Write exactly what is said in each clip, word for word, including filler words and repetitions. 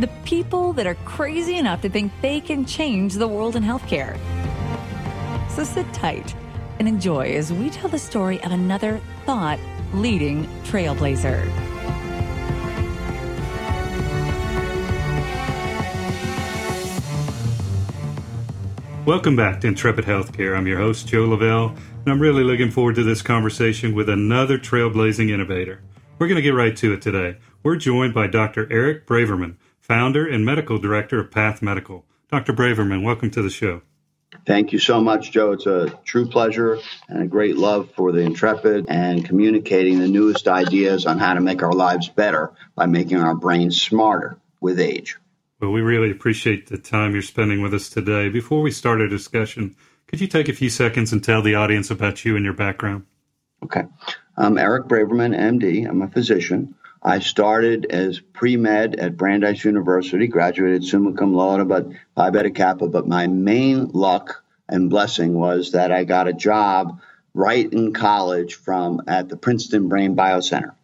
the people that are crazy enough to think they can change the world in healthcare. So sit tight and enjoy as we tell the story of another thought-leading trailblazer. Welcome back to Intrepid Healthcare. I'm your host, Joe Lavelle, and I'm really looking forward to this conversation with another trailblazing innovator. We're going to get right to it today. We're joined by Doctor Eric Braverman, founder and medical director of Path Medical. Doctor Braverman, welcome to the show. Thank you so much, Joe. It's a true pleasure and a great love for the Intrepid and communicating the newest ideas on how to make our lives better by making our brains smarter with age. Well, we really appreciate the time you're spending with us today. Before we start our discussion, could you take a few seconds and tell the audience about you and your background? Okay. I'm Eric Braverman, M D. I'm a physician. I started as pre-med at Brandeis University, graduated summa cum laude, but Phi Beta Kappa. But my main luck and blessing was that I got a job right in college from at the Princeton Brain Bio Center.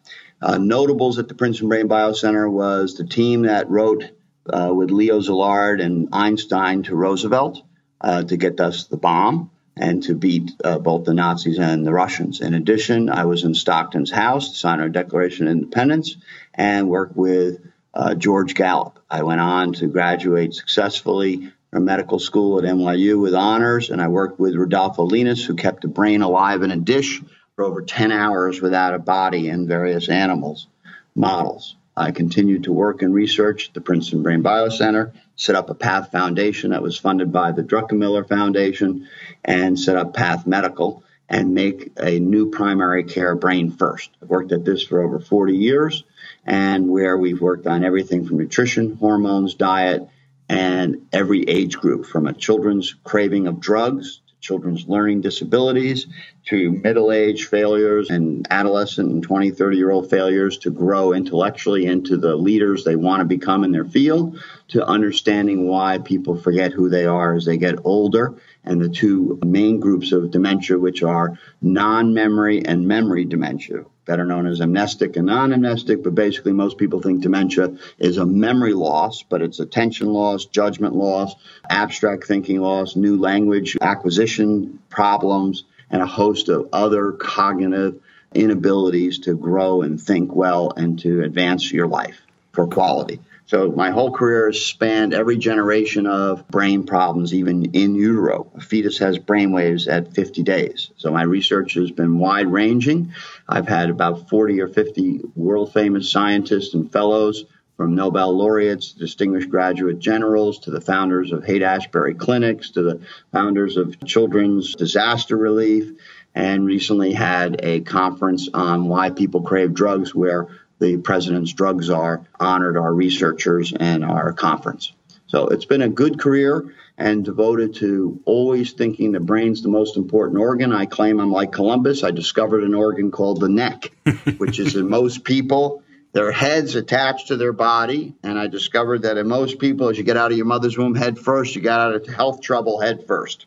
Uh, notables at the Princeton Brain Bio Center was the team that wrote Uh, with Leo Szilard and Einstein to Roosevelt uh, to get us the bomb and to beat uh, both the Nazis and the Russians. In addition, I was in Stockton's house to sign our Declaration of Independence and worked with uh, George Gallup. I went on to graduate successfully from medical school at N Y U with honors, and I worked with Rodolfo Llinas, who kept the brain alive in a dish for over ten hours without a body in various animals models. I continued to work and research at the Princeton Brain Bio Center, set up a Path Foundation that was funded by the Druckenmiller Foundation, and set up Path Medical and make a new primary care brain first. I've worked at this for over forty years, and where we've worked on everything from nutrition, hormones, diet, and every age group, from a children's craving of drugs, to children's learning disabilities, to middle-age failures and adolescent and twenty, thirty-year-old failures to grow intellectually into the leaders they want to become in their field, to understanding why people forget who they are as they get older, and the two main groups of dementia, which are non-memory and memory dementia, better known as amnestic and non-amnestic, but basically most people think dementia is a memory loss, but it's attention loss, judgment loss, abstract thinking loss, new language acquisition problems, and a host of other cognitive inabilities to grow and think well and to advance your life for quality. So my whole career has spanned every generation of brain problems, even in utero. A fetus has brain waves at fifty days. So my research has been wide-ranging. I've had about forty or fifty world-famous scientists and fellows, from Nobel laureates, distinguished graduate generals, to the founders of Haight-Ashbury clinics, to the founders of Children's Disaster Relief, and recently had a conference on why people crave drugs where the president's drugs are, honored our researchers and our conference. So it's been a good career and devoted to always thinking the brain's the most important organ. I claim I'm like Columbus. I discovered an organ called the neck, which is in most people, their head's attached to their body, and I discovered that in most people, as you get out of your mother's womb head first, you got out of health trouble head first.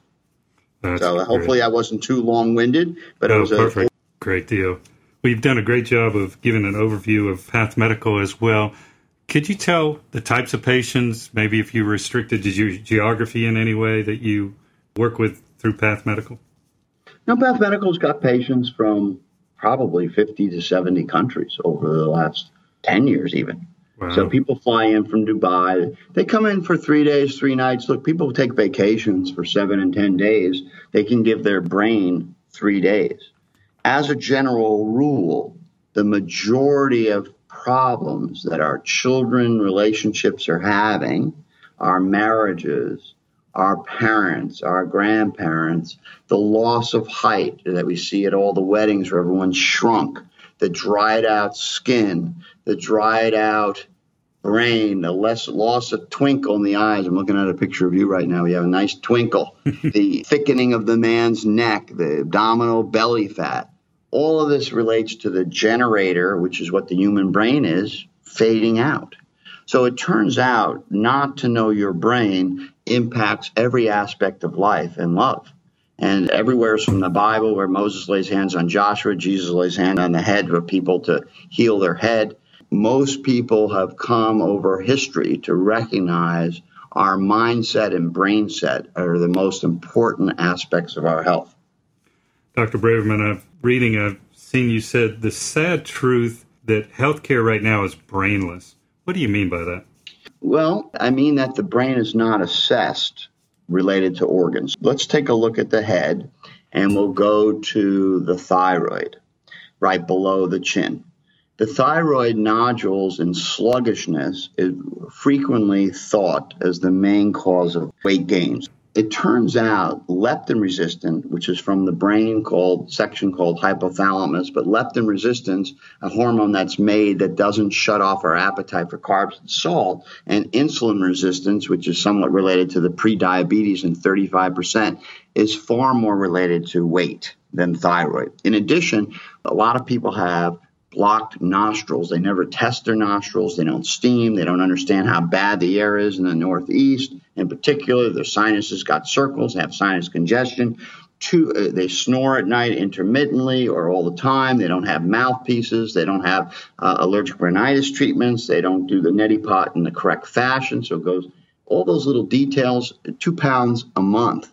That's so great. Hopefully I wasn't too long-winded, but oh, it was perfect. a great deal. We've done a great job of giving an overview of Path Medical as well. Could you tell the types of patients, maybe if you restricted to geography in any way, that you work with through Path Medical? No, Path Medical's got patients from probably fifty to seventy countries over the last ten years even. Wow. So people fly in from Dubai. They come in for three days, three nights. Look, people take vacations for seven and ten days. They can give their brain three days. As a general rule, the majority of problems that our children relationships are having, our marriages, our parents, our grandparents, the loss of height that we see at all the weddings where everyone's shrunk, the dried out skin, the dried out brain, the less loss of twinkle in the eyes. I'm looking at a picture of you right now. You have a nice twinkle. The thickening of the man's neck, the abdominal belly fat. All of this relates to the generator, which is what the human brain is, fading out. So it turns out not to know your brain impacts every aspect of life and love. And everywhere from the Bible where Moses lays hands on Joshua, Jesus lays hand on the head of people to heal their head. Most people have come over history to recognize our mindset and brain set are the most important aspects of our health. Doctor Braverman, I'm reading, I've seen you said the sad truth that healthcare right now is brainless. What do you mean by that? Well, I mean that the brain is not assessed related to organs. Let's take a look at the head, and we'll go to the thyroid, right below the chin. The thyroid nodules and sluggishness is frequently thought as the main cause of weight gains. It turns out leptin resistance, which is from the brain called section called hypothalamus, but leptin resistance, a hormone that's made that doesn't shut off our appetite for carbs and salt, and insulin resistance, which is somewhat related to the prediabetes in thirty-five percent, is far more related to weight than thyroid. In addition, a lot of people have blocked nostrils. They never test their nostrils. They don't steam. They don't understand how bad the air is in the Northeast. In particular, their sinuses got circles. They have sinus congestion. Two, uh, they snore at night intermittently or all the time. They don't have mouthpieces. They don't have uh, allergic rhinitis treatments. They don't do the neti pot in the correct fashion. So it goes all those little details, two pounds a month.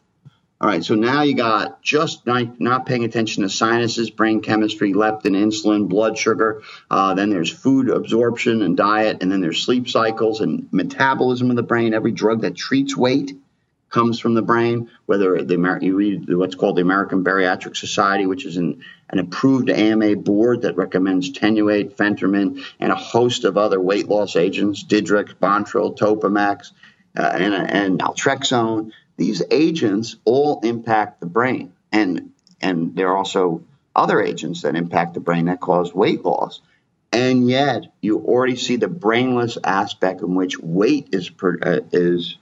All right, so now you got just not, not paying attention to sinuses, brain chemistry, leptin, insulin, blood sugar. Uh, then there's food absorption and diet, and then there's sleep cycles and metabolism of the brain. Every drug that treats weight comes from the brain, whether the, you read what's called the American Bariatric Society, which is an, an approved A M A board that recommends Tenuate, Fentermin, and a host of other weight loss agents, Didrik, Bontril, Topamax, uh, and, and naltrexone. These agents all impact the brain, and and there are also other agents that impact the brain that cause weight loss. And yet you already see the brainless aspect in which weight is per, uh, is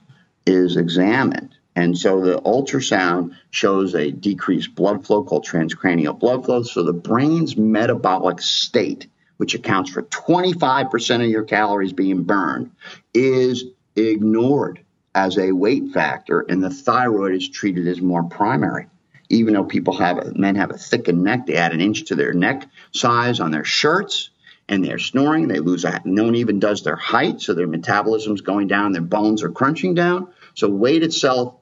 is examined. And so the ultrasound shows a decreased blood flow called transcranial blood flow. So the brain's metabolic state, which accounts for twenty-five percent of your calories being burned, is ignored as a weight factor, and the thyroid is treated as more primary. Even though people have, men have a thickened neck, they add an inch to their neck size on their shirts, and they're snoring, they lose, a, no one even does their height, so their metabolism's going down, their bones are crunching down. So weight itself,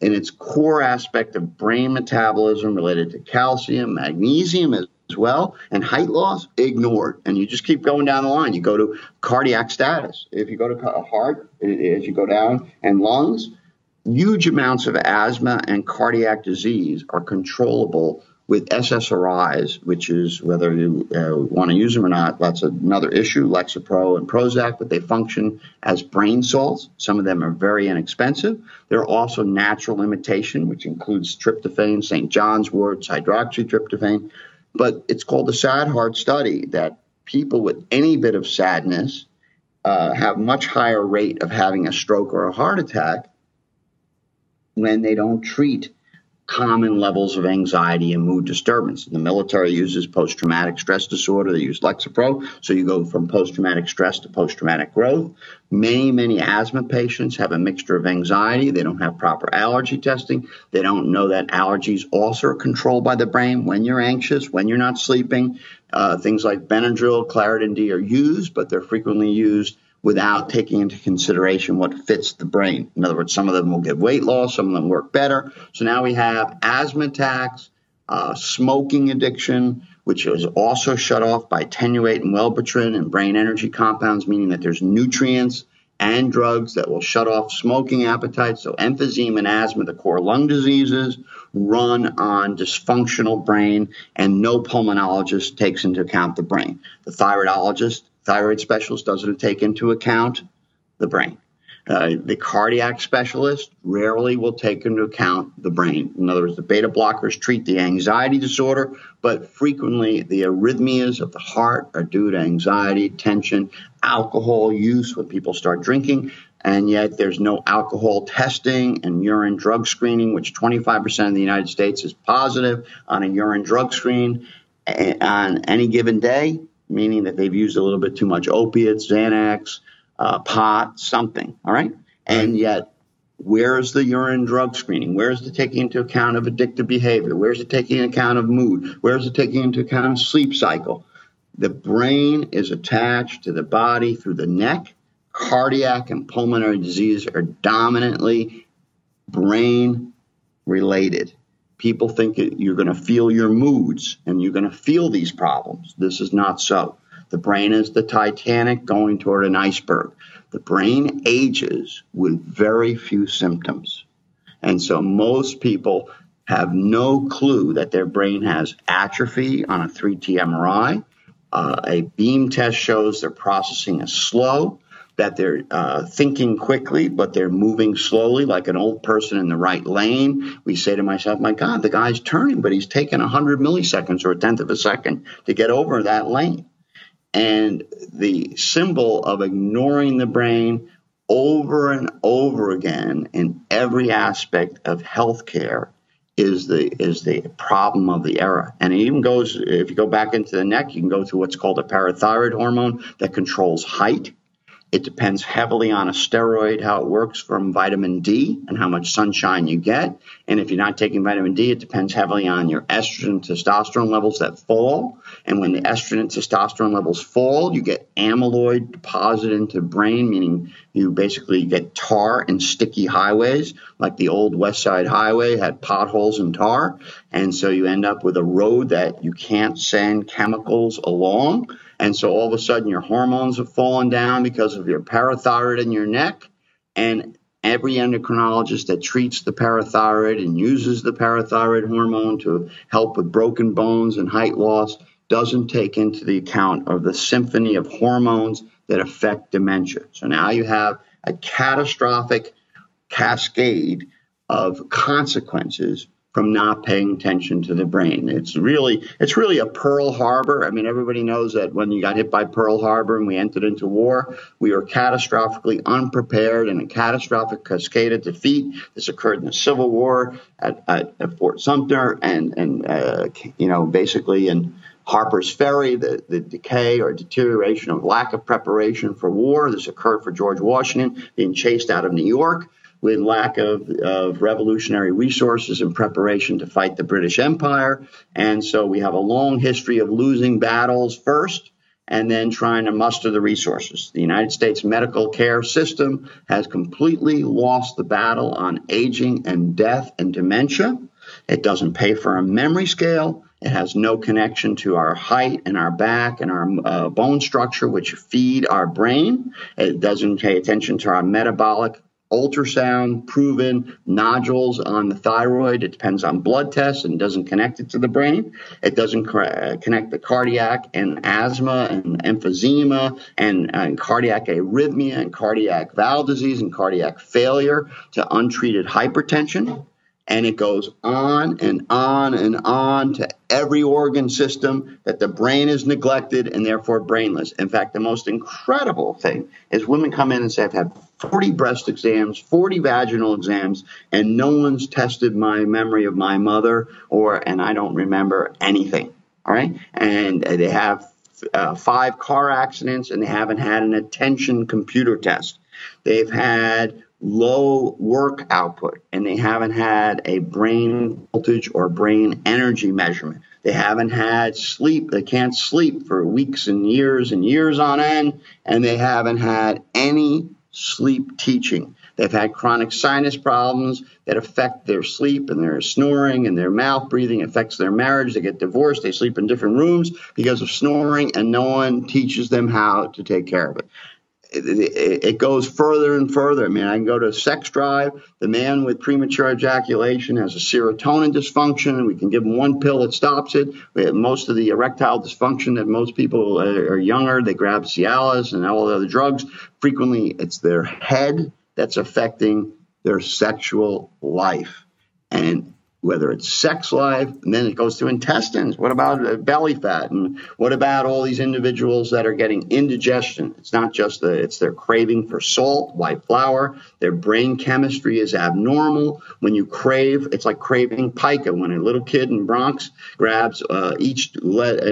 in its core aspect of brain metabolism related to calcium, magnesium as well, and height loss, ignored. And you just keep going down the line. You go to cardiac status. If you go to heart, as you go down, and lungs, huge amounts of asthma and cardiac disease are controllable with S S R Is, which is whether you uh, want to use them or not, that's another issue, Lexapro and Prozac, but they function as brain salts. Some of them are very inexpensive. There are also natural imitation, which includes tryptophan, Saint John's wort, hydroxytryptophan. But it's called the Sad Heart Study, that people with any bit of sadness uh, have much higher rate of having a stroke or a heart attack when they don't treat common levels of anxiety and mood disturbance. The military uses post-traumatic stress disorder. They use Lexapro. So you go from post-traumatic stress to post-traumatic growth. Many, many asthma patients have a mixture of anxiety. They don't have proper allergy testing. They don't know that allergies also are controlled by the brain. When you're anxious, when you're not sleeping, uh, things like Benadryl, Claritin D are used, but they're frequently used without taking into consideration what fits the brain. In other words, some of them will give weight loss, some of them work better. So now we have asthma attacks, uh, smoking addiction, which is also shut off by Tenuate and Wellbutrin and brain energy compounds, meaning that there's nutrients and drugs that will shut off smoking appetite. So emphysema and asthma, the core lung diseases, run on dysfunctional brain, and no pulmonologist takes into account the brain. The thyroidologist, thyroid specialist doesn't take into account the brain. Uh, the cardiac specialist rarely will take into account the brain. In other words, the beta blockers treat the anxiety disorder, but frequently the arrhythmias of the heart are due to anxiety, tension, alcohol use when people start drinking, and yet there's no alcohol testing and urine drug screening, which twenty-five percent of the United States is positive on a urine drug screen on any given day, meaning that they've used a little bit too much opiates, Xanax, Uh, pot, something, all right? And yet, where's the urine drug screening? Where's the taking into account of addictive behavior? Where's the taking into account of mood? Where's the taking into account of sleep cycle? The brain is attached to the body through the neck. Cardiac and pulmonary disease are dominantly brain-related. People think you're going to feel your moods and you're going to feel these problems. This is not so. The brain is the Titanic going toward an iceberg. The brain ages with very few symptoms. And so most people have no clue that their brain has atrophy on a three T M R I. Uh, a beam test shows their processing is slow, that they're uh, thinking quickly, but they're moving slowly like an old person in the right lane. We say to myself, my God, the guy's turning, but he's taking one hundred milliseconds or a tenth of a second to get over that lane. And the symbol of ignoring the brain over and over again in every aspect of healthcare is the is the problem of the era. And it even goes, if you go back into the neck, you can go to what's called a parathyroid hormone that controls height. It depends heavily on a steroid, how it works from vitamin D and how much sunshine you get. And if you're not taking vitamin D, it depends heavily on your estrogen and testosterone levels that fall. And when the estrogen and testosterone levels fall, you get amyloid deposited into the brain, meaning you basically get tar and sticky highways, like the old West Side Highway had potholes and tar. And so you end up with a road that you can't send chemicals along. And so all of a sudden your hormones have fallen down because of your parathyroid in your neck. And every endocrinologist that treats the parathyroid and uses the parathyroid hormone to help with broken bones and height loss doesn't take into the account of the symphony of hormones that affect dementia. So now you have a catastrophic cascade of consequences from not paying attention to the brain. It's really it's really a Pearl Harbor. I mean, everybody knows that when you got hit by Pearl Harbor and we entered into war, we were catastrophically unprepared in a catastrophic cascade of defeat. This occurred in the Civil War at, at, at Fort Sumter and, and uh, you know, basically in Harper's Ferry, the, the decay or deterioration of lack of preparation for war. This occurred for George Washington being chased out of New York with lack of, of revolutionary resources and preparation to fight the British Empire. And so we have a long history of losing battles first and then trying to muster the resources. The United States medical care system has completely lost the battle on aging and death and dementia. It doesn't pay for a memory scale. It has no connection to our height and our back and our uh, bone structure, which feed our brain. It doesn't pay attention to our metabolic ultrasound, proven nodules on the thyroid. It depends on blood tests and doesn't connect it to the brain. It doesn't cr- connect the cardiac and asthma and emphysema and, and cardiac arrhythmia and cardiac valve disease and cardiac failure to untreated hypertension. And it goes on and on and on to every organ system that the brain is neglected and therefore brainless. In fact, the most incredible thing is women come in and say, I've had forty breast exams, forty vaginal exams, and no one's tested my memory of my mother or, and I don't remember anything. All right. And they have uh, five car accidents and they haven't had an attention computer test. They've had low work output, and they haven't had a brain voltage or brain energy measurement. They haven't had sleep. They can't sleep for weeks and years and years on end, and they haven't had any sleep teaching. They've had chronic sinus problems that affect their sleep and their snoring and their mouth breathing affects their marriage. They get divorced. They sleep in different rooms because of snoring, and no one teaches them how to take care of it. It goes further and further. I mean, I can go to sex drive. The man with premature ejaculation has a serotonin dysfunction, and we can give him one pill that stops it. We have most of the erectile dysfunction that most people are younger. They grab Cialis and all the other drugs. Frequently, it's their head that's affecting their sexual life. And whether it's sex life, and then it goes to intestines. What about belly fat? And what about all these individuals that are getting indigestion? It's not just the, it's their craving for salt, white flour. Their brain chemistry is abnormal. When you crave, it's like craving pica. When a little kid in Bronx grabs uh, each, you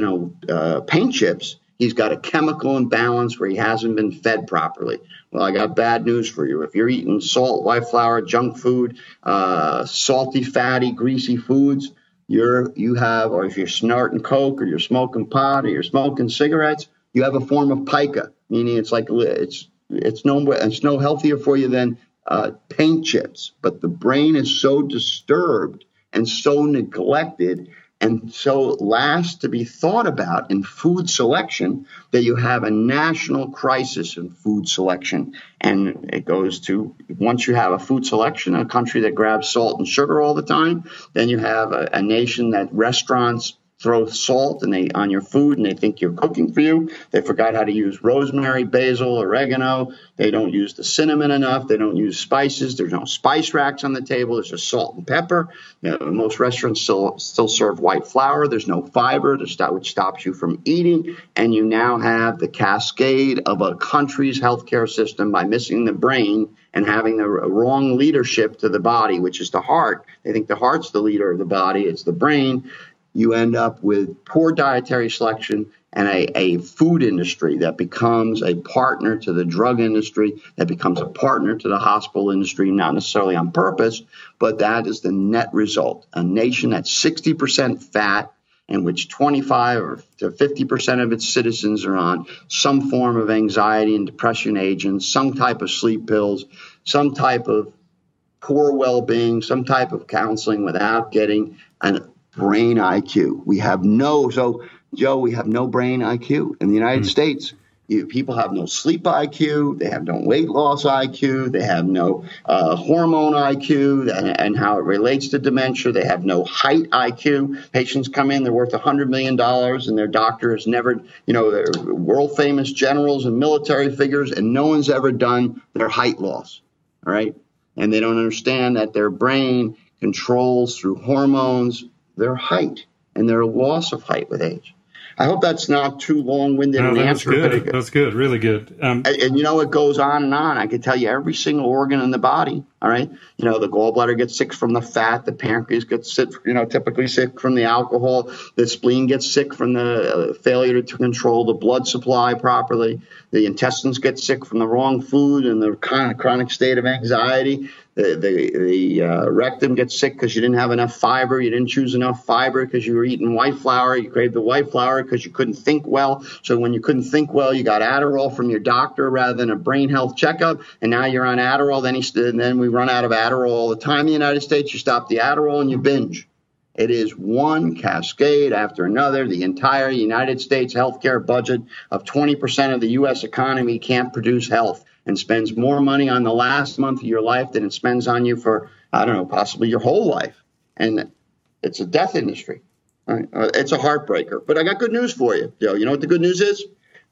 know, uh, paint chips, he's got a chemical imbalance where he hasn't been fed properly. Well, I got bad news for you. If you're eating salt, white flour, junk food, uh, salty, fatty, greasy foods, you're you have, or if you're snorting coke or you're smoking pot or you're smoking cigarettes, you have a form of pica, meaning it's like it's it's no it's no healthier for you than uh, paint chips. But the brain is so disturbed and so neglected and so last to be thought about in food selection that you have a national crisis in food selection. And it goes to, once you have a food selection, a country that grabs salt and sugar all the time, then you have a, a nation that restaurants throw salt and they on your food and they think you're cooking for you. They forgot how to use rosemary, basil, oregano. They don't use the cinnamon enough. They don't use spices. There's no spice racks on the table. There's just salt and pepper. You know, most restaurants still still serve white flour. There's no fiber, to stop, which stops you from eating. And you now have the cascade of a country's healthcare system by missing the brain and having the wrong leadership to the body, which is the heart. They think the heart's the leader of the body. It's the brain. You end up with poor dietary selection and a, a food industry that becomes a partner to the drug industry, that becomes a partner to the hospital industry, not necessarily on purpose, but that is the net result. A nation that's sixty percent fat, in which twenty-five to fifty percent of its citizens are on some form of anxiety and depression agents, some type of sleep pills, some type of poor well-being, some type of counseling without getting an brain I Q. We have no, so Joe, we have no brain I Q in the United mm-hmm. States. You, people have no sleep I Q. They have no weight loss I Q. They have no uh, hormone I Q and, and how it relates to dementia. They have no height I Q. Patients come in, they're worth one hundred million dollars and their doctor has never, you know, they're world famous generals and military figures and no one's ever done their height loss. All right. And they don't understand that their brain controls through hormones their height and their loss of height with age. I hope that's not too long-winded no, an answer. Good. But that's good, really good. Um, and, and, you know, it goes on and on. I can tell you every single organ in the body, all right? You know, the gallbladder gets sick from the fat. The pancreas gets sick, you know, typically sick from the alcohol. The spleen gets sick from the uh, failure to control the blood supply properly. The intestines get sick from the wrong food and the chronic, chronic state of anxiety. The the, the uh, rectum gets sick because you didn't have enough fiber. You didn't choose enough fiber because you were eating white flour. You craved the white flour because you couldn't think well. So when you couldn't think well, you got Adderall from your doctor rather than a brain health checkup. And now you're on Adderall. Then, he, and then we run out of Adderall all the time in the United States. You stop the Adderall and you binge. It is one cascade after another. The entire United States healthcare budget of twenty percent of the U S economy can't produce health and spends more money on the last month of your life than it spends on you for, I don't know, possibly your whole life. And it's a death industry. Right? It's a heartbreaker. But I got good news for you, Joe. You know what the good news is?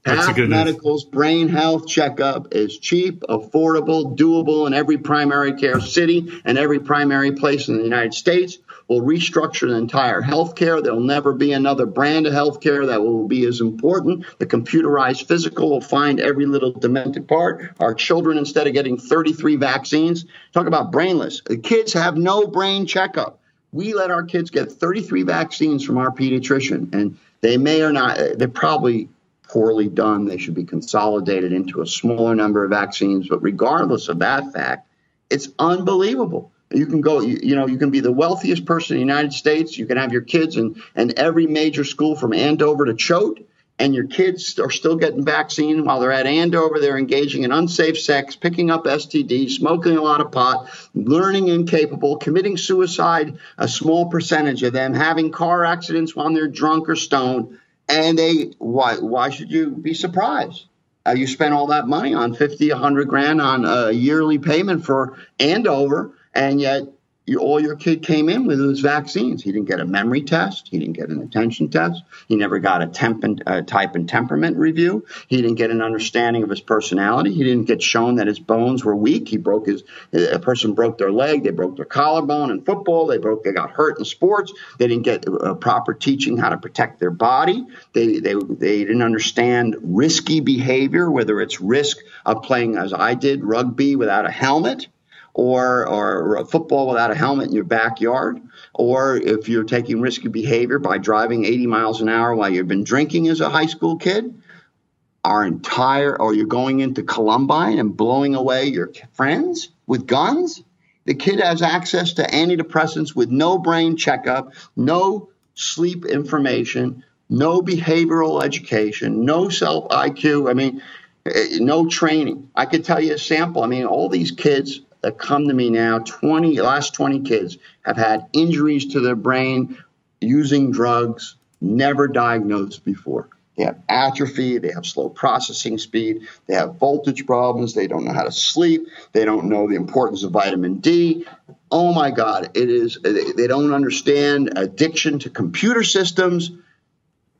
Path Medical's brain health checkup is cheap, affordable, doable in every primary care city and every primary place in the United States. We'll restructure the entire healthcare. There'll never be another brand of healthcare that will be as important. The computerized physical will find every little demented part. Our children, instead of getting thirty-three vaccines, talk about brainless. The kids have no brain checkup. We let our kids get thirty-three vaccines from our pediatrician, and they may or not, they're probably poorly done. They should be consolidated into a smaller number of vaccines. But regardless of that fact, it's unbelievable. You can go, you, you know, you can be the wealthiest person in the United States. You can have your kids in, in every major school from Andover to Choate, and your kids are still getting vaccine. While they're at Andover, they're engaging in unsafe sex, picking up S T D, smoking a lot of pot, learning incapable, committing suicide, a small percentage of them, having car accidents when they're drunk or stoned. And they, why, why should you be surprised? Uh, you spent all that money on fifty, a hundred grand on a yearly payment for Andover. And yet you, all your kid came in with was vaccines. He didn't get a memory test. He didn't get an attention test. He never got a temp and, uh, type and temperament review. He didn't get an understanding of his personality. He didn't get shown that his bones were weak. He broke his a person broke their leg. They broke their collarbone in football. They broke. They got hurt in sports. They didn't get uh, proper teaching how to protect their body. They they they didn't understand risky behavior, whether it's risk of playing as I did rugby without a helmet. Or, or football without a helmet in your backyard, or if you're taking risky behavior by driving eighty miles an hour while you've been drinking as a high school kid, our entire, or you're going into Columbine and blowing away your friends with guns, the kid has access to antidepressants with no brain checkup, no sleep information, no behavioral education, no self I Q, I mean, no training. I could tell you a sample. I mean, all these kids that come to me now, twenty last twenty kids have had injuries to their brain using drugs, never diagnosed before. They have atrophy, they have slow processing speed, they have voltage problems, they don't know how to sleep, they don't know the importance of vitamin D. Oh my God, it is they don't understand addiction to computer systems.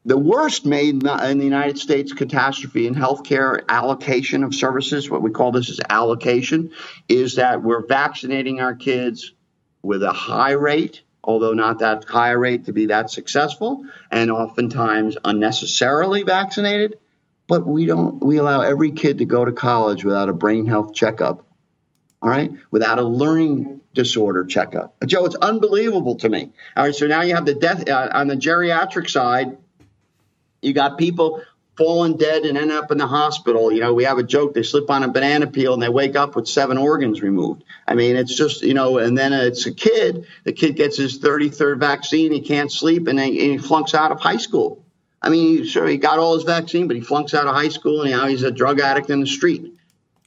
The worst made in the United States catastrophe in healthcare allocation of services, what we call this is allocation, is that we're vaccinating our kids with a high rate, although not that high rate to be that successful, and oftentimes unnecessarily vaccinated. But we don't we allow every kid to go to college without a brain health checkup, all right, without a learning disorder checkup. Joe, it's unbelievable to me. All right, so now you have the death uh, on the geriatric side. You got people falling dead and end up in the hospital. You know, we have a joke. They slip on a banana peel and they wake up with seven organs removed. I mean, it's just, you know, and then it's a kid. The kid gets his thirty-third vaccine. He can't sleep and he, and he flunks out of high school. I mean, sure, he got all his vaccine, but he flunks out of high school and now he's a drug addict in the street.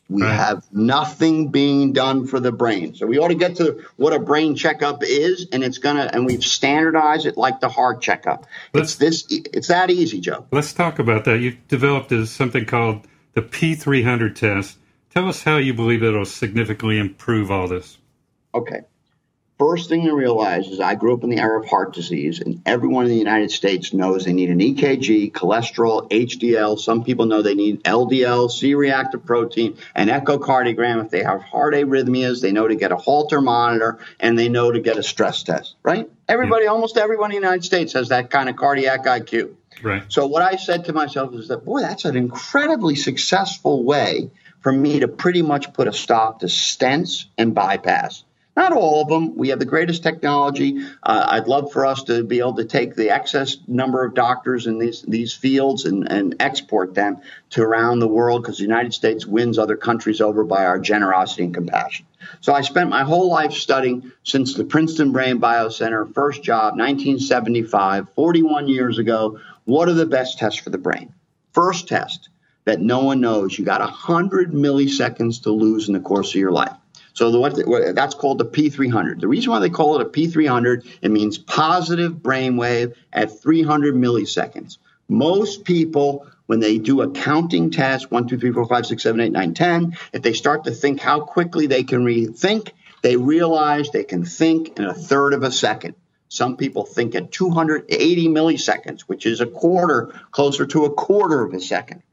We right. have nothing being done for the brain. So we ought to get to what a brain checkup is, and it's gonna and we've standardized it like the heart checkup. Let's, it's this it's that easy, Joe. Let's talk about that. You've developed something called the P three hundred test. Tell us how you believe it'll significantly improve all this. Okay. First thing to realize is I grew up in the era of heart disease, and everyone in the United States knows they need an E K G, cholesterol, H D L. Some people know they need L D L, C-reactive protein, an echocardiogram. If they have heart arrhythmias, they know to get a Holter monitor, and they know to get a stress test, right? Everybody, yeah. Almost everyone in the United States has that kind of cardiac I Q. Right. So what I said to myself is that, boy, that's an incredibly successful way for me to pretty much put a stop to stents and bypass. Not all of them. We have the greatest technology. Uh, I'd love for us to be able to take the excess number of doctors in these, these fields and, and export them to around the world, because the United States wins other countries over by our generosity and compassion. So I spent my whole life studying since the Princeton Brain Bio Center, first job, nineteen seventy-five, forty-one years ago. What are the best tests for the brain? First test that no one knows. You got one hundred milliseconds to lose in the course of your life. So the, what the, that's called the P three hundred. The reason why they call it a P three hundred, it means positive brainwave at three hundred milliseconds. Most people, when they do a counting test, one, two, three, four, five, six, seven, eight, nine, ten, if they start to think how quickly they can rethink, they realize they can think in a third of a second. Some people think at two hundred eighty milliseconds, which is a quarter, closer to a quarter of a second.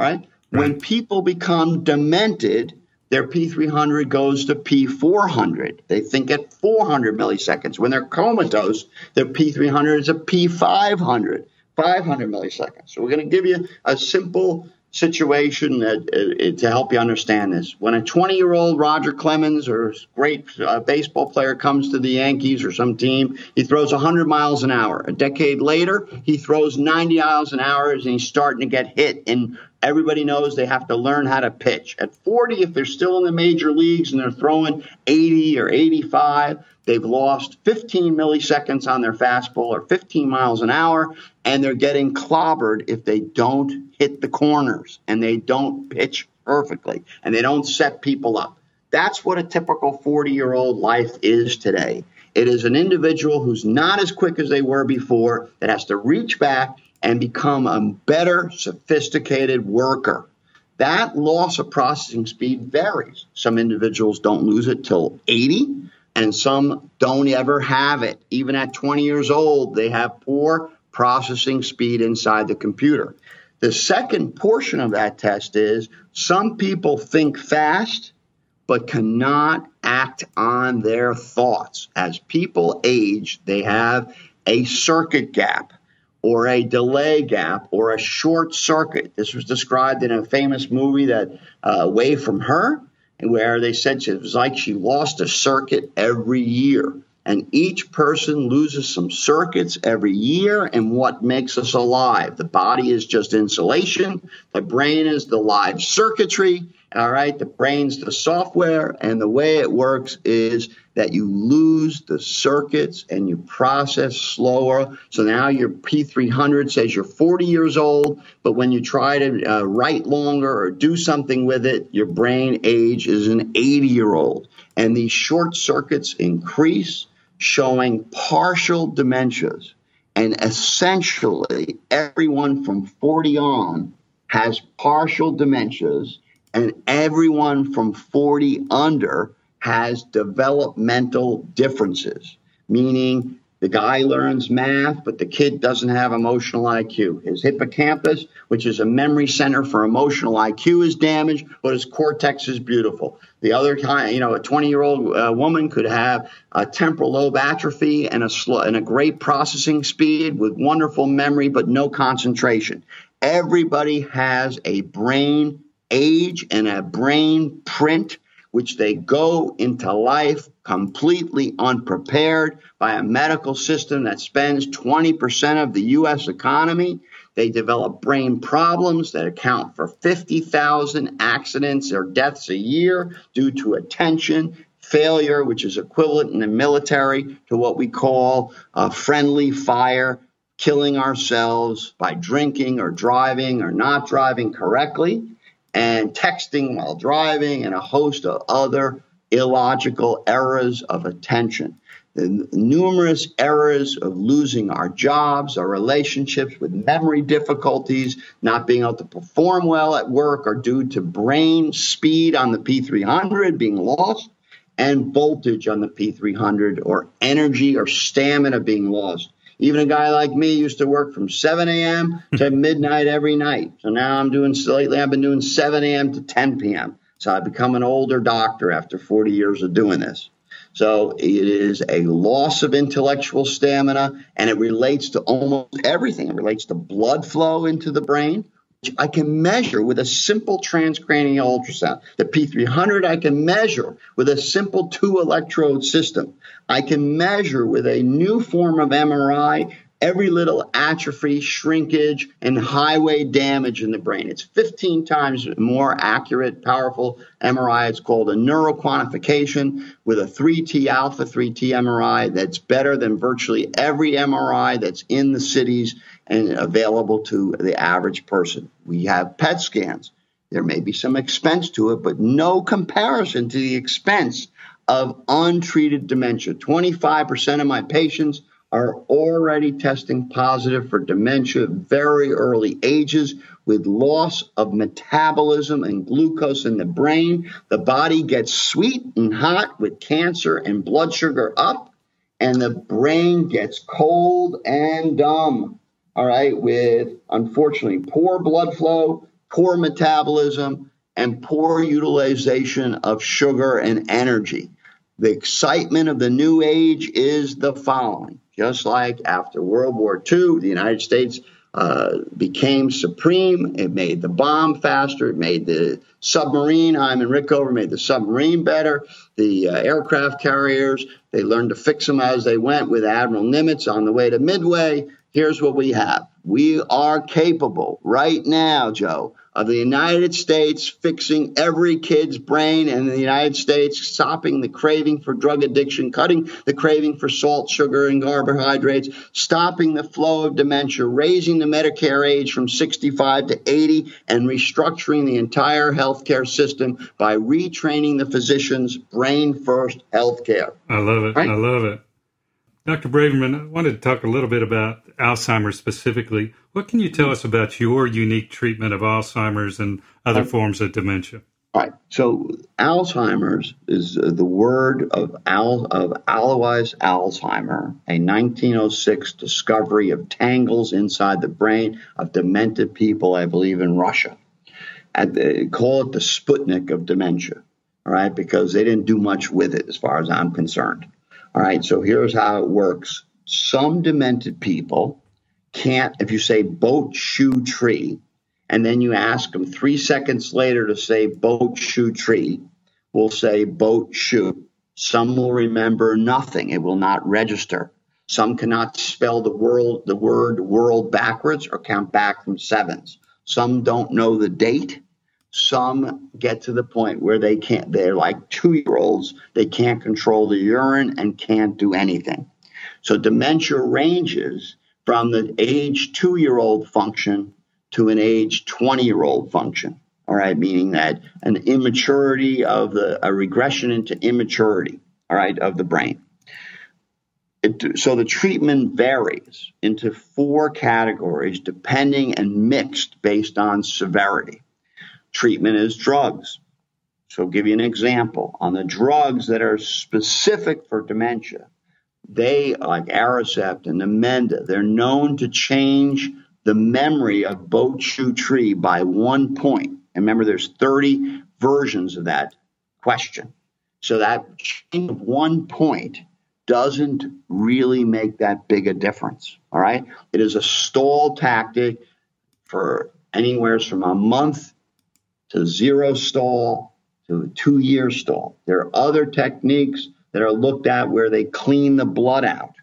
All right? Right. When people become demented, their P three hundred goes to P four hundred. They think at four hundred milliseconds. When they're comatose, their P three hundred is a P five hundred, five hundred milliseconds. So we're going to give you a simple situation that, uh, to help you understand this. When a twenty-year-old Roger Clemens or great uh, baseball player comes to the Yankees or some team, he throws one hundred miles an hour. A decade later, he throws ninety miles an hour and he's starting to get hit in. Everybody knows they have to learn how to pitch. At forty, if they're still in the major leagues and they're throwing eighty or eighty-five, they've lost fifteen milliseconds on their fastball or fifteen miles an hour, and they're getting clobbered if they don't hit the corners and they don't pitch perfectly and they don't set people up. That's what a typical forty-year-old life is today. It is an individual who's not as quick as they were before that has to reach back and become a better, sophisticated worker. That loss of processing speed varies. Some individuals don't lose it till eighty. and some don't ever have it. Even at twenty years old, they have poor processing speed inside the computer. The second portion of that test is some people think fast but cannot act on their thoughts. As people age, they have a circuit gap or a delay gap or a short circuit. This was described in a famous movie that uh, Away From Her, where they said it was like she lost a circuit every year. And each person loses some circuits every year. And what makes us alive? The body is just insulation. The brain is the live circuitry. All right. The brain's the software. And the way it works is that you lose the circuits and you process slower. So now your P three hundred says you're forty years old. But when you try to uh, write longer or do something with it, your brain age is an eighty year old. And these short circuits increase, showing partial dementias. And essentially, everyone from forty on has partial dementias, and everyone from forty under has developmental differences, meaning the guy learns math, but the kid doesn't have emotional I Q. His hippocampus, which is a memory center for emotional I Q, is damaged, but his cortex is beautiful. The other kind, you know, a twenty-year-old uh, woman could have a temporal lobe atrophy and a sl- and a great processing speed with wonderful memory, but no concentration. Everybody has a brain age and a brain print, which they go into life completely unprepared by a medical system that spends twenty percent of the U S economy. They develop brain problems that account for fifty thousand accidents or deaths a year due to attention failure, which is equivalent in the military to what we call a friendly fire, killing ourselves by drinking or driving or not driving correctly, and texting while driving, and a host of other illogical errors of attention. The numerous errors of losing our jobs, our relationships with memory difficulties, not being able to perform well at work are due to brain speed on the P three hundred being lost, and voltage on the P three hundred, or energy or stamina being lost. Even a guy like me used to work from seven a.m. to midnight every night. So now I'm doing, lately I've been doing seven a.m. to ten p.m. So I've become an older doctor after forty years of doing this. So it is a loss of intellectual stamina, and it relates to almost everything. It relates to blood flow into the brain, which I can measure with a simple transcranial ultrasound. The P three hundred I can measure with a simple two-electrode system. I can measure with a new form of M R I every little atrophy, shrinkage, and highway damage in the brain. It's fifteen times more accurate, powerful M R I. It's called a neuroquantification with a three T alpha, three T M R I that's better than virtually every M R I that's in the cities and available to the average person. We have P E T scans. There may be some expense to it, but no comparison to the expense of untreated dementia. twenty-five percent of my patients are already testing positive for dementia at very early ages with loss of metabolism and glucose in the brain. The body gets sweet and hot with cancer and blood sugar up, and the brain gets cold and dumb. All right, with, unfortunately, poor blood flow, poor metabolism, and poor utilization of sugar and energy. The excitement of the new age is the following. Just like after World War Two, the United States uh, became supreme. It made the bomb faster. It made the submarine. Hyman Rickover made the submarine better. The uh, aircraft carriers, they learned to fix them as they went with Admiral Nimitz on the way to Midway. Here's what we have. We are capable right now, Joe, of the United States fixing every kid's brain, and the United States stopping the craving for drug addiction, cutting the craving for salt, sugar, and carbohydrates, stopping the flow of dementia, raising the Medicare age from sixty-five to eighty, and restructuring the entire healthcare system by retraining the physicians brain-first healthcare. I love it. Right? I love it. Doctor Braverman, I wanted to talk a little bit about Alzheimer's specifically. What can you tell us about your unique treatment of Alzheimer's and other forms of dementia? All right. So Alzheimer's is uh, the word of Al of Alois Alzheimer, a nineteen oh six discovery of tangles inside the brain of demented people, I believe, in Russia. At the, call it the Sputnik of dementia, all right, because they didn't do much with it as far as I'm concerned. All right. So here's how it works. Some demented people can't, if you say boat, shoe, tree, and then you ask them three seconds later to say boat, shoe, tree, we'll say boat, shoe. Some will remember nothing. It will not register. Some cannot spell the world, the word world backwards or count back from sevens. Some don't know the date. Some get to the point where they can't, they're like two-year-olds. They can't control the urine and can't do anything. So dementia ranges from the age two-year-old function to an age twenty-year-old function, all right, meaning that an immaturity of the, a regression into immaturity, all right, of the brain. It, so the treatment varies into four categories, depending and mixed based on severity. Treatment is drugs. So I'll give you an example. On the drugs that are specific for dementia, they, like Aricept and Namenda, they're known to change the memory of boat, shoe, tree by one point. And remember, there's thirty versions of that question. So that change of one point doesn't really make that big a difference, all right? It is a stall tactic for anywhere from a month to zero stall to a two-year stall. There are other techniques that are looked at where they clean the blood out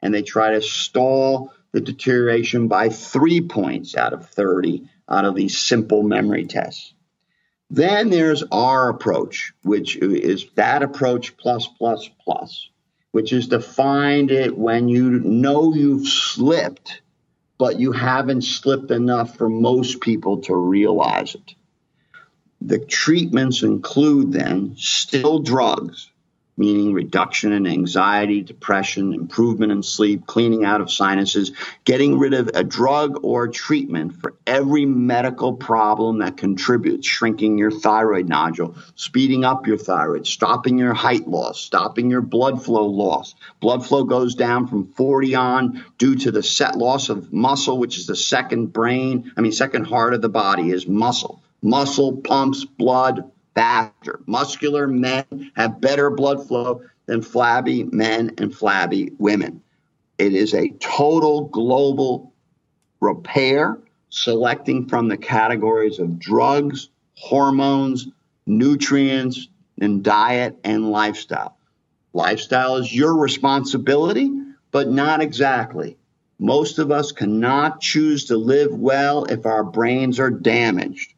and they try to stall the deterioration by three points out of thirty out of these simple memory tests. Then there's our approach, which is that approach plus, plus, plus, which is to find it when you know you've slipped, but you haven't slipped enough for most people to realize it. The treatments include then still drugs, meaning reduction in anxiety, depression, improvement in sleep, cleaning out of sinuses, getting rid of a drug or treatment for every medical problem that contributes, shrinking your thyroid nodule, speeding up your thyroid, stopping your height loss, stopping your blood flow loss. Blood flow goes down from forty on due to the set loss of muscle, which is the second brain, I mean, second heart of the body is muscle. Muscle pumps blood faster. Muscular men have better blood flow than flabby men and flabby women. It is a total global repair, selecting from the categories of drugs, hormones, nutrients, and diet and lifestyle. Lifestyle is your responsibility, but not exactly. Most of us cannot choose to live well if our brains are damaged.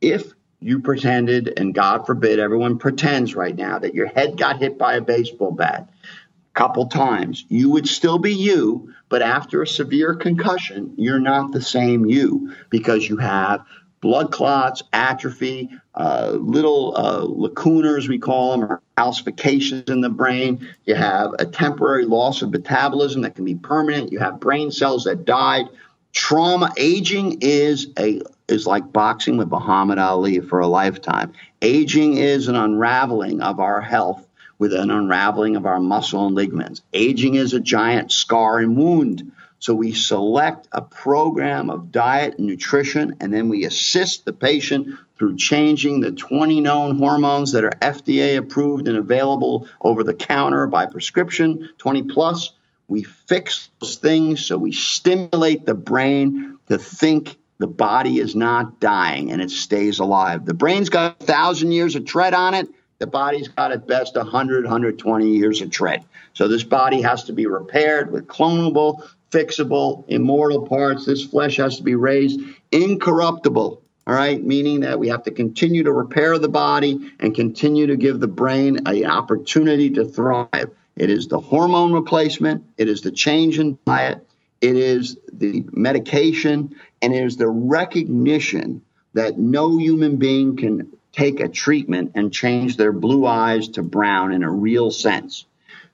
If you pretended, and God forbid, everyone pretends right now that your head got hit by a baseball bat a couple times, you would still be you, but after a severe concussion, you're not the same you because you have blood clots, atrophy, uh, little uh, lacunars, we call them, or calcifications in the brain. You have a temporary loss of metabolism that can be permanent. You have brain cells that died. Trauma, aging is a is like boxing with Muhammad Ali for a lifetime. Aging is an unraveling of our health with an unraveling of our muscle and ligaments. Aging is a giant scar and wound. So we select a program of diet and nutrition, and then we assist the patient through changing the twenty known hormones that are F D A approved and available over the counter by prescription, twenty plus. We fix those things, so we stimulate the brain to think the body is not dying and it stays alive. The brain's got a thousand years of tread on it. The body's got at best one hundred, one hundred twenty years of tread. So this body has to be repaired with clonable, fixable, immortal parts. This flesh has to be raised incorruptible, all right, meaning that we have to continue to repair the body and continue to give the brain an opportunity to thrive. It is the hormone replacement, it is the change in diet, it is the medication, and it is the recognition that no human being can take a treatment and change their blue eyes to brown in a real sense.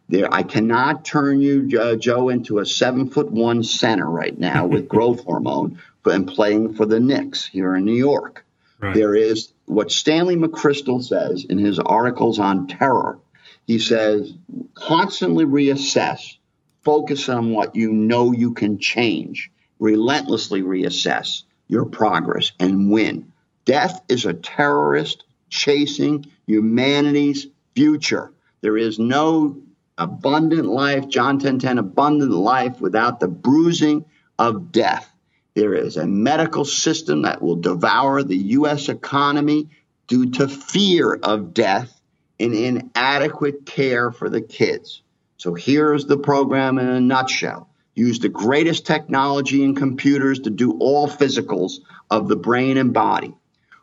There, I cannot turn you, uh, Joe, into a seven-foot-one center right now with growth hormone and playing for the Knicks here in New York. Right. There is what Stanley McChrystal says in his articles on terror, he says, constantly reassess, focus on what you know you can change, relentlessly reassess your progress and win. Death is a terrorist chasing humanity's future. There is no abundant life, John ten ten, abundant life without the bruising of death. There is a medical system that will devour the U S economy due to fear of death and inadequate care for the kids. So here's the program in a nutshell. Use the greatest technology and computers to do all physicals of the brain and body.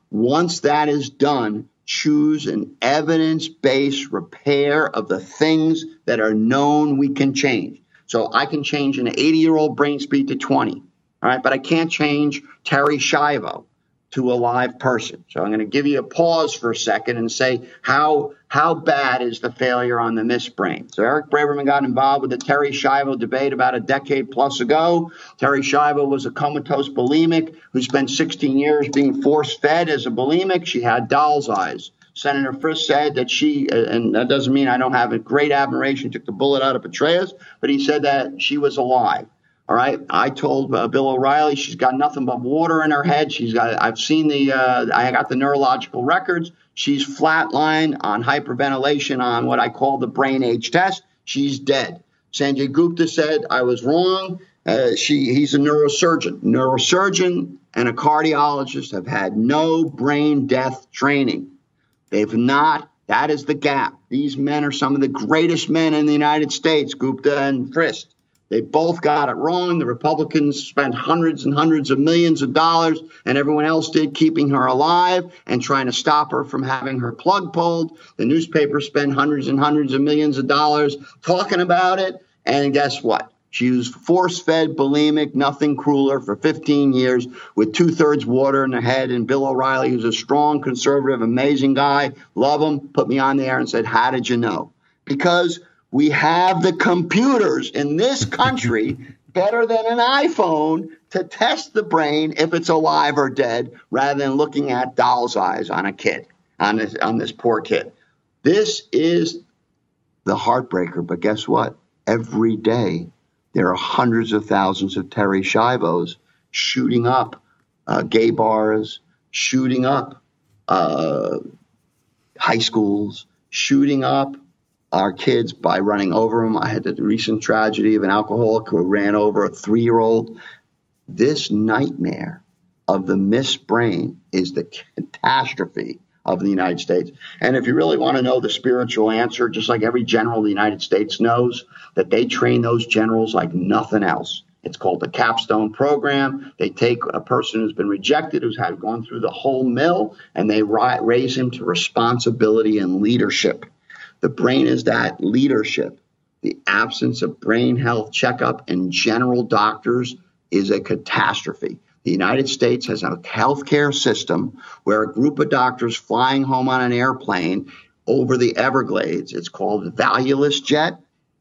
Once that is done, choose an evidence-based repair of the things that are known we can change. So I can change an eighty-year-old brain speed to twenty, all right? But I can't change Terry Schiavo to a live person. So I'm going to give you a pause for a second and say, how how bad is the failure on the misbrain? So Eric Braverman got involved with the Terry Schiavo debate about a decade plus ago. Terry Schiavo was a comatose bulimic who spent sixteen years being force-fed as a bulimic. She had doll's eyes. Senator Frist said that she, and that doesn't mean I don't have a great admiration, took the bullet out of Petraeus, but he said that she was alive. All right. I told uh, Bill O'Reilly she's got nothing but water in her head. She's got I've seen the uh, I got the neurological records. She's flatlined on hyperventilation on what I call the brain age test. She's dead. Sanjay Gupta said I was wrong. Uh, she he's a neurosurgeon. Neurosurgeon and a cardiologist have had no brain death training. They've not. That is the gap. These men are some of the greatest men in the United States, Gupta and Frist. They both got it wrong. The Republicans spent hundreds and hundreds of millions of dollars, and everyone else did, keeping her alive and trying to stop her from having her plug pulled. The newspapers spent hundreds and hundreds of millions of dollars talking about it, and guess what? She was force-fed, bulimic, nothing crueler for fifteen years with two-thirds water in her head. And Bill O'Reilly, who's a strong, conservative, amazing guy, love him, put me on the air and said, how did you know? Because we have the computers in this country better than an iPhone to test the brain if it's alive or dead, rather than looking at doll's eyes on a kid, on this, on this poor kid. This is the heartbreaker. But guess what? Every day there are hundreds of thousands of Terry Schiavos shooting up uh, gay bars, shooting up uh, high schools, shooting up our kids by running over them. I had the recent tragedy of an alcoholic who ran over a three-year-old. This nightmare of the misbrain is the catastrophe of the United States. And if you really want to know the spiritual answer, just like every general in the United States knows, that they train those generals like nothing else. It's called the capstone program. They take a person who's been rejected, who's had gone through the whole mill, and they ri- raise him to responsibility and leadership. The brain is that leadership. The absence of brain health checkup and general doctors is a catastrophe. The United States has a healthcare system where a group of doctors flying home on an airplane over the Everglades, it's called the valueless jet,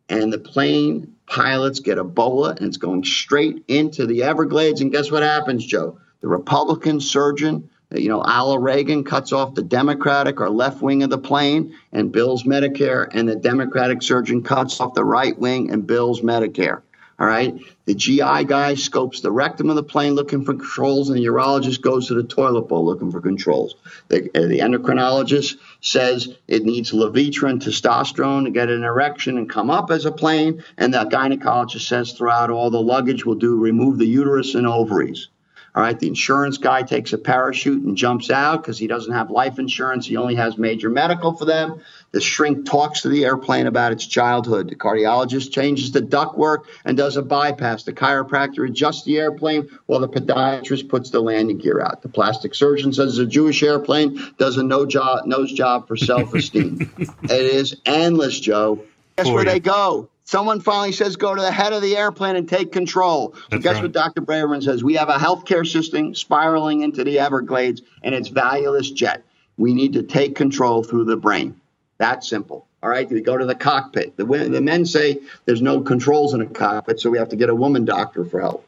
and the plane pilots get Ebola and it's going straight into the Everglades. And guess what happens, Joe? The Republican surgeon, you know, Ala Reagan cuts off the Democratic or left wing of the plane and bills Medicare, and the Democratic surgeon cuts off the right wing and bills Medicare. All right. The G I guy scopes the rectum of the plane looking for controls, and the urologist goes to the toilet bowl looking for controls. The, the endocrinologist says it needs Levitra and testosterone to get an erection and come up as a plane. And the gynecologist says throughout all the luggage will do remove the uterus and ovaries. All right, the insurance guy takes a parachute and jumps out because he doesn't have life insurance. He only has major medical for them. The shrink talks to the airplane about its childhood. The cardiologist changes the ductwork and does a bypass. The chiropractor adjusts the airplane while the podiatrist puts the landing gear out. The plastic surgeon says it's a Jewish airplane, does a no job, nose job for self-esteem. It is endless, Joe. Guess where they go? Someone finally says, go to the head of the airplane and take control. So guess right. What Doctor Braverman says? We have a healthcare system spiraling into the Everglades, and it's valueless jet. We need to take control through the brain. That simple. All right. We go to the cockpit. The, the men say there's no controls in a cockpit, so we have to get a woman doctor for help.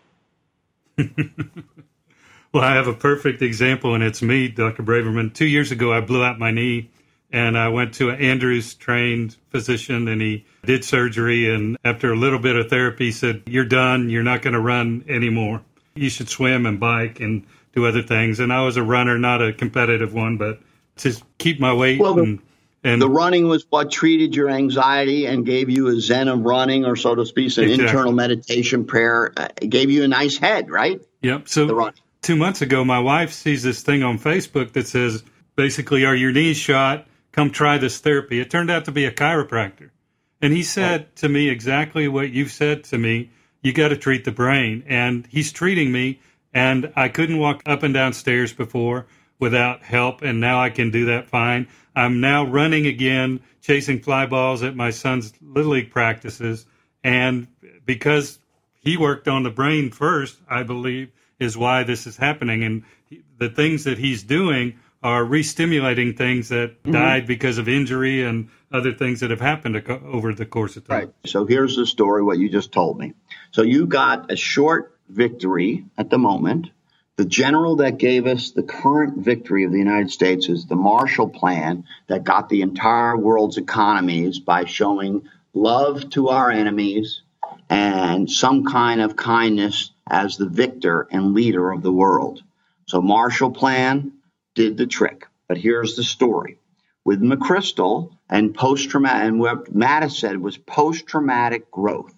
Well, I have a perfect example, and it's me, Doctor Braverman. Two years ago, I blew out my knee, and I went to an Andrews-trained physician, and he did surgery, and after a little bit of therapy, said, you're done, you're not going to run anymore. You should swim and bike and do other things. And I was a runner, not a competitive one, but to keep my weight. Well, and, and the running was what treated your anxiety and gave you a zen of running, or so to speak, an exactly. internal meditation prayer. It gave you a nice head, right? Yep. So the running. Two months ago, my wife sees this thing on Facebook that says, basically, are your knees shot? Come try this therapy. It turned out to be a chiropractor. And he said right. to me exactly what you've said to me. You got to treat the brain. And he's treating me. And I couldn't walk up and down stairs before without help. And now I can do that fine. I'm now running again, chasing fly balls at my son's Little League practices. And because he worked on the brain first, I believe, is why this is happening. And the things that he's doing are re-stimulating things that mm-hmm. died because of injury and other things that have happened over the course of time. Right. So here's the story, what you just told me. So you got a short victory at the moment. The general that gave us the current victory of the United States is the Marshall Plan that got the entire world's economies by showing love to our enemies and some kind of kindness as the victor and leader of the world. So Marshall Plan did the trick. But here's the story. With McChrystal and post-traumatic, and what Mattis said was post-traumatic growth.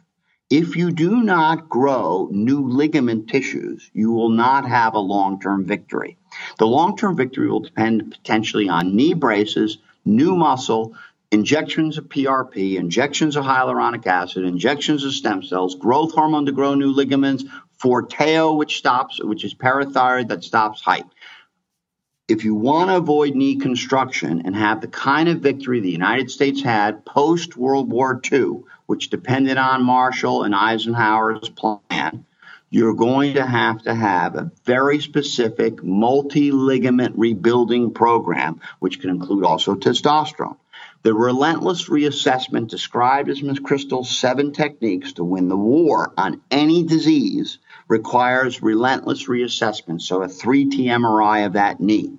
If you do not grow new ligament tissues, you will not have a long-term victory. The long-term victory will depend potentially on knee braces, new muscle, injections of P R P, injections of hyaluronic acid, injections of stem cells, growth hormone to grow new ligaments, Forteo, which stops, which is parathyroid that stops height. If you want to avoid knee construction and have the kind of victory the United States had post-World War Two, which depended on Marshall and Eisenhower's plan, you're going to have to have a very specific multi-ligament rebuilding program, which can include also testosterone. The relentless reassessment described as McChrystal's seven techniques to win the war on any disease requires relentless reassessment, so a three T M R I of that knee.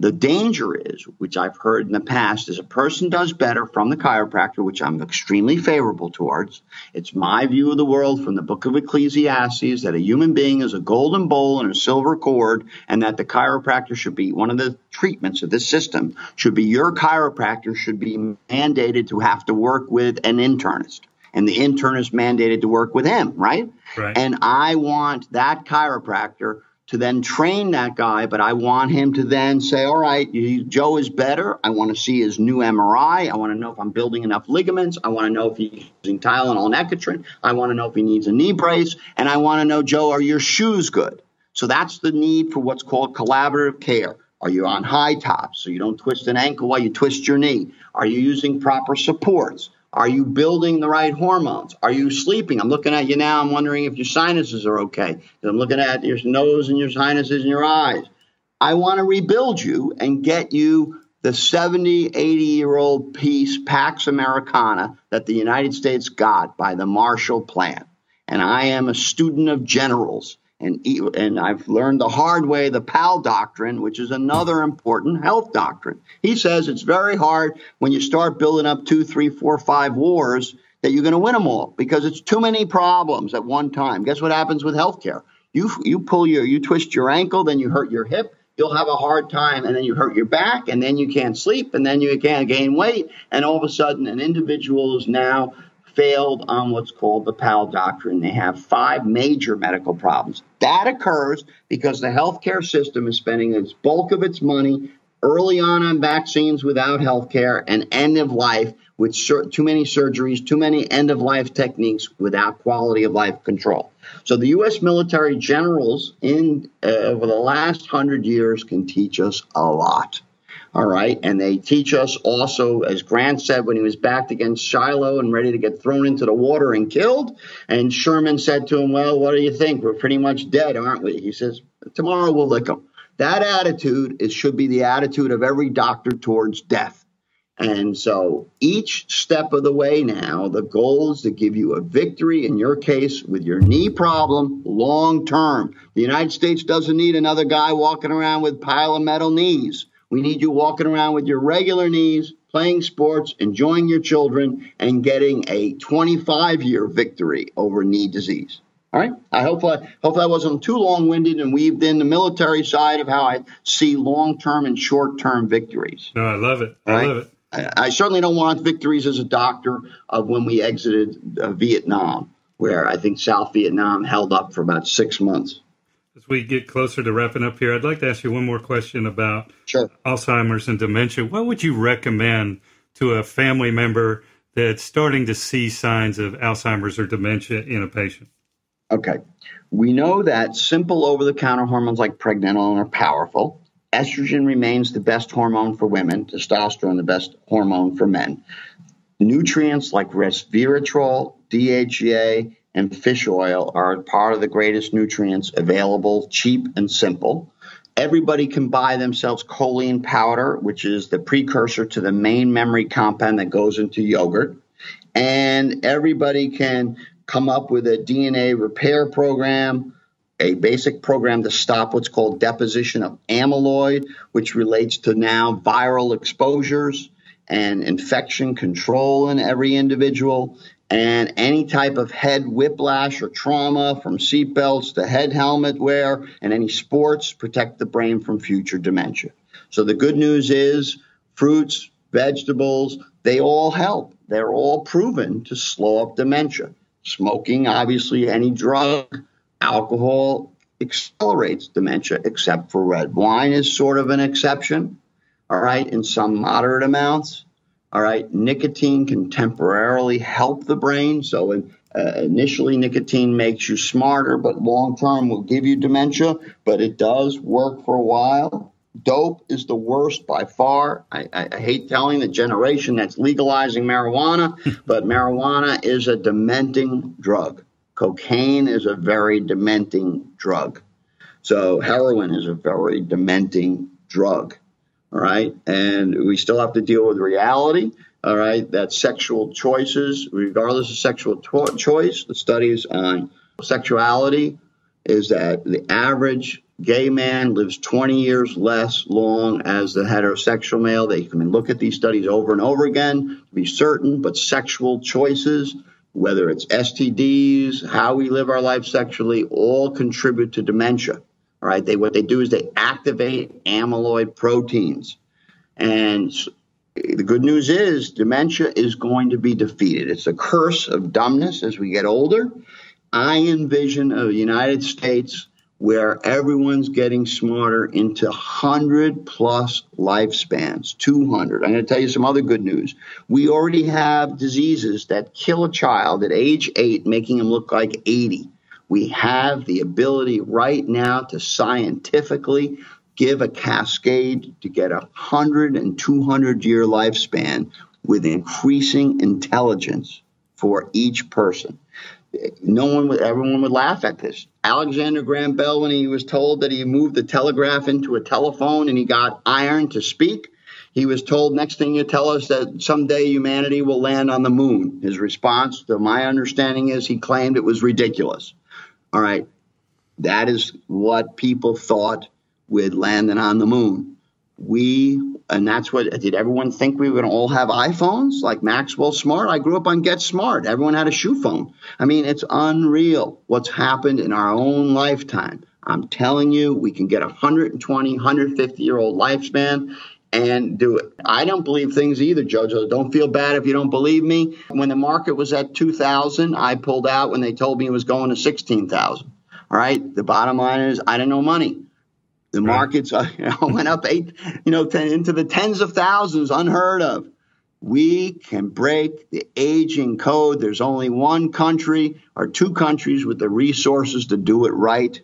The danger is, which I've heard in the past, is a person does better from the chiropractor, which I'm extremely favorable towards. It's my view of the world from the book of Ecclesiastes that a human being is a golden bowl and a silver cord, and that the chiropractor should be one of the treatments of this system should be your chiropractor should be mandated to have to work with an internist. And the intern is mandated to work with him, right? Right. And I want that chiropractor to then train that guy, but I want him to then say, all right, you, Joe is better. I want to see his new M R I. I want to know if I'm building enough ligaments. I want to know if he's using Tylenol and Ecotrin. I want to know if he needs a knee brace. And I want to know, Joe, are your shoes good? So that's the need for what's called collaborative care. Are you on high tops so you don't twist an ankle while you twist your knee? Are you using proper supports? Are you building the right hormones? Are you sleeping? I'm looking at you now. I'm wondering if your sinuses are okay. I'm looking at your nose and your sinuses and your eyes. I want to rebuild you and get you the seventy, eighty-year-old peace, Pax Americana, that the United States got by the Marshall Plan. And I am a student of generals. And, and I've learned the hard way, the Powell Doctrine, which is another important health doctrine. He says it's very hard when you start building up two, three, four, five wars that you're going to win them all because it's too many problems at one time. Guess what happens with healthcare? You you pull your you twist your ankle, then you hurt your hip. You'll have a hard time, and then you hurt your back, and then you can't sleep, and then you can't gain weight, and all of a sudden an individual is now failed on what's called the Powell Doctrine. They have five major medical problems. That occurs because the healthcare system is spending its bulk of its money early on on vaccines without healthcare and end of life with sur- too many surgeries, too many end of life techniques without quality of life control. So the U S military generals in uh, over the last hundred years can teach us a lot. All right. And they teach us also, as Grant said, when he was backed against Shiloh and ready to get thrown into the water and killed. And Sherman said to him, well, what do you think? We're pretty much dead, aren't we? He says, tomorrow we'll lick them. That attitude is, should be the attitude of every doctor towards death. And so each step of the way now, the goal is to give you a victory, in your case, with your knee problem long term. The United States doesn't need another guy walking around with a pile of metal knees. We need you walking around with your regular knees, playing sports, enjoying your children, and getting a twenty-five-year victory over knee disease. All right? I hope I hope I wasn't too long-winded and weaved in the military side of how I see long-term and short-term victories. No, I love it. I love it. I certainly don't want victories as a doctor of when we exited uh, Vietnam, where I think South Vietnam held up for about six months. As we get closer to wrapping up here, I'd like to ask you one more question about sure. Alzheimer's and dementia. What would you recommend to a family member that's starting to see signs of Alzheimer's or dementia in a patient? Okay. We know that simple over-the-counter hormones like pregnenolone are powerful. Estrogen remains the best hormone for women, testosterone the best hormone for men. Nutrients like resveratrol, D H E A, and fish oil are part of the greatest nutrients available, cheap and simple. Everybody can buy themselves choline powder, which is the precursor to the main memory compound that goes into yogurt. And everybody can come up with a D N A repair program, a basic program to stop what's called deposition of amyloid, which relates to now viral exposures and infection control in every individual, and any type of head whiplash or trauma, from seatbelts to head helmet wear, and any sports protect the brain from future dementia. So the good news is fruits, vegetables, they all help. They're all proven to slow up dementia. Smoking, obviously, any drug, alcohol accelerates dementia, except for red wine is sort of an exception, all right, in some moderate amounts, all right. Nicotine can temporarily help the brain. So in, uh, initially, nicotine makes you smarter, but long-term will give you dementia, but it does work for a while. Dope is the worst by far. I, I, I hate telling the generation that's legalizing marijuana, but marijuana is a dementing drug. Cocaine is a very dementing drug. So heroin is a very dementing drug, all right? And we still have to deal with reality, all right, that sexual choices, regardless of sexual to- choice, the studies on sexuality is that the average gay man lives twenty years less long as the heterosexual male. They can look at these studies over and over again to be certain, but sexual choices, whether it's S T Ds, how we live our life sexually, all contribute to dementia, all right? They, what they do is they activate amyloid proteins. And the good news is dementia is going to be defeated. It's a curse of dumbness as we get older. I envision a United States where everyone's getting smarter into one hundred plus lifespans, two hundred. I'm going to tell you some other good news. We already have diseases that kill a child at age eight, making him look like eighty. We have the ability right now to scientifically give a cascade to get a one hundred and two hundred year lifespan with increasing intelligence for each person. No one would, everyone would laugh at this. Alexander Graham Bell, when he was told that he moved the telegraph into a telephone and he got iron to speak, he was told, next thing you tell us that someday humanity will land on the moon. His response, to my understanding, is he claimed it was ridiculous. All right. That is what people thought with landing on the moon. We, and that's what, did everyone think we were going to all have iPhones like Maxwell Smart? I grew up on Get Smart. Everyone had a shoe phone. I mean, it's unreal what's happened in our own lifetime. I'm telling you, we can get a one hundred twenty, one hundred fifty year old lifespan and do it. I don't believe things either, Jojo. Don't feel bad if you don't believe me. When the market was at two thousand, I pulled out when they told me it was going to sixteen thousand. All right. The bottom line is I didn't know money. The markets uh, you know, went up eight, you know, ten, into the tens of thousands, unheard of. We can break the aging code. There's only one country or two countries with the resources to do it right,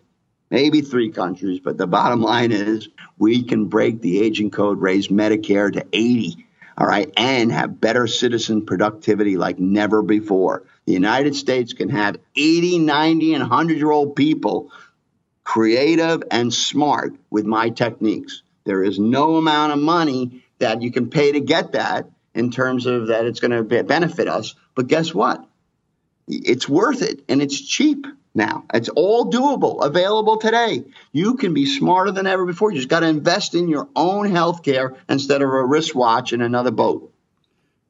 maybe three countries. But the bottom line is we can break the aging code, raise Medicare to eighty, all right, and have better citizen productivity like never before. The United States can have eighty, ninety, and one hundred year old people creative and smart with my techniques. There is no amount of money that you can pay to get that. in terms of that it's going to be- benefit us. But guess what? It's worth it, and it's cheap now. It's all doable, available today. You can be smarter than ever before. You just got to invest in your own health care instead of a wristwatch and another boat.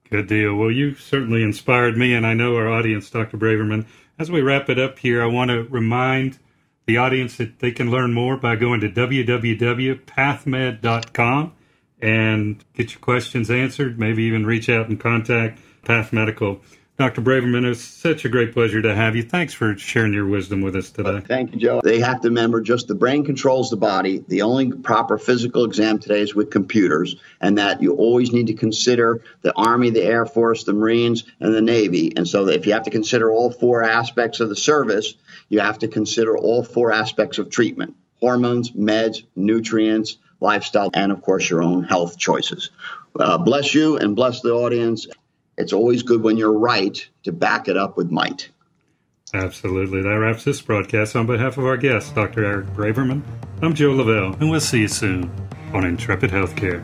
Good deal. Well, you certainly inspired me, and I know our audience, Doctor Braverman. As we wrap it up here, I want to remind the audience that they can learn more by going to w w w dot path med dot com and get your questions answered, maybe even reach out and contact Path Medical. Doctor Braverman, it's such a great pleasure to have you. Thanks for sharing your wisdom with us today. Thank you, Joe. They have to remember just the brain controls the body. The only proper physical exam today is with computers, and that you always need to consider the Army, the Air Force, the Marines, and the Navy. And so if you have to consider all four aspects of the service, you have to consider all four aspects of treatment: hormones, meds, nutrients, lifestyle, and, of course, your own health choices. Uh, bless you and bless the audience. It's always good when you're right to back it up with might. Absolutely. That wraps this broadcast. On behalf of our guest, Doctor Eric Braverman, I'm Joe Lavelle, and we'll see you soon on Intrepid Healthcare.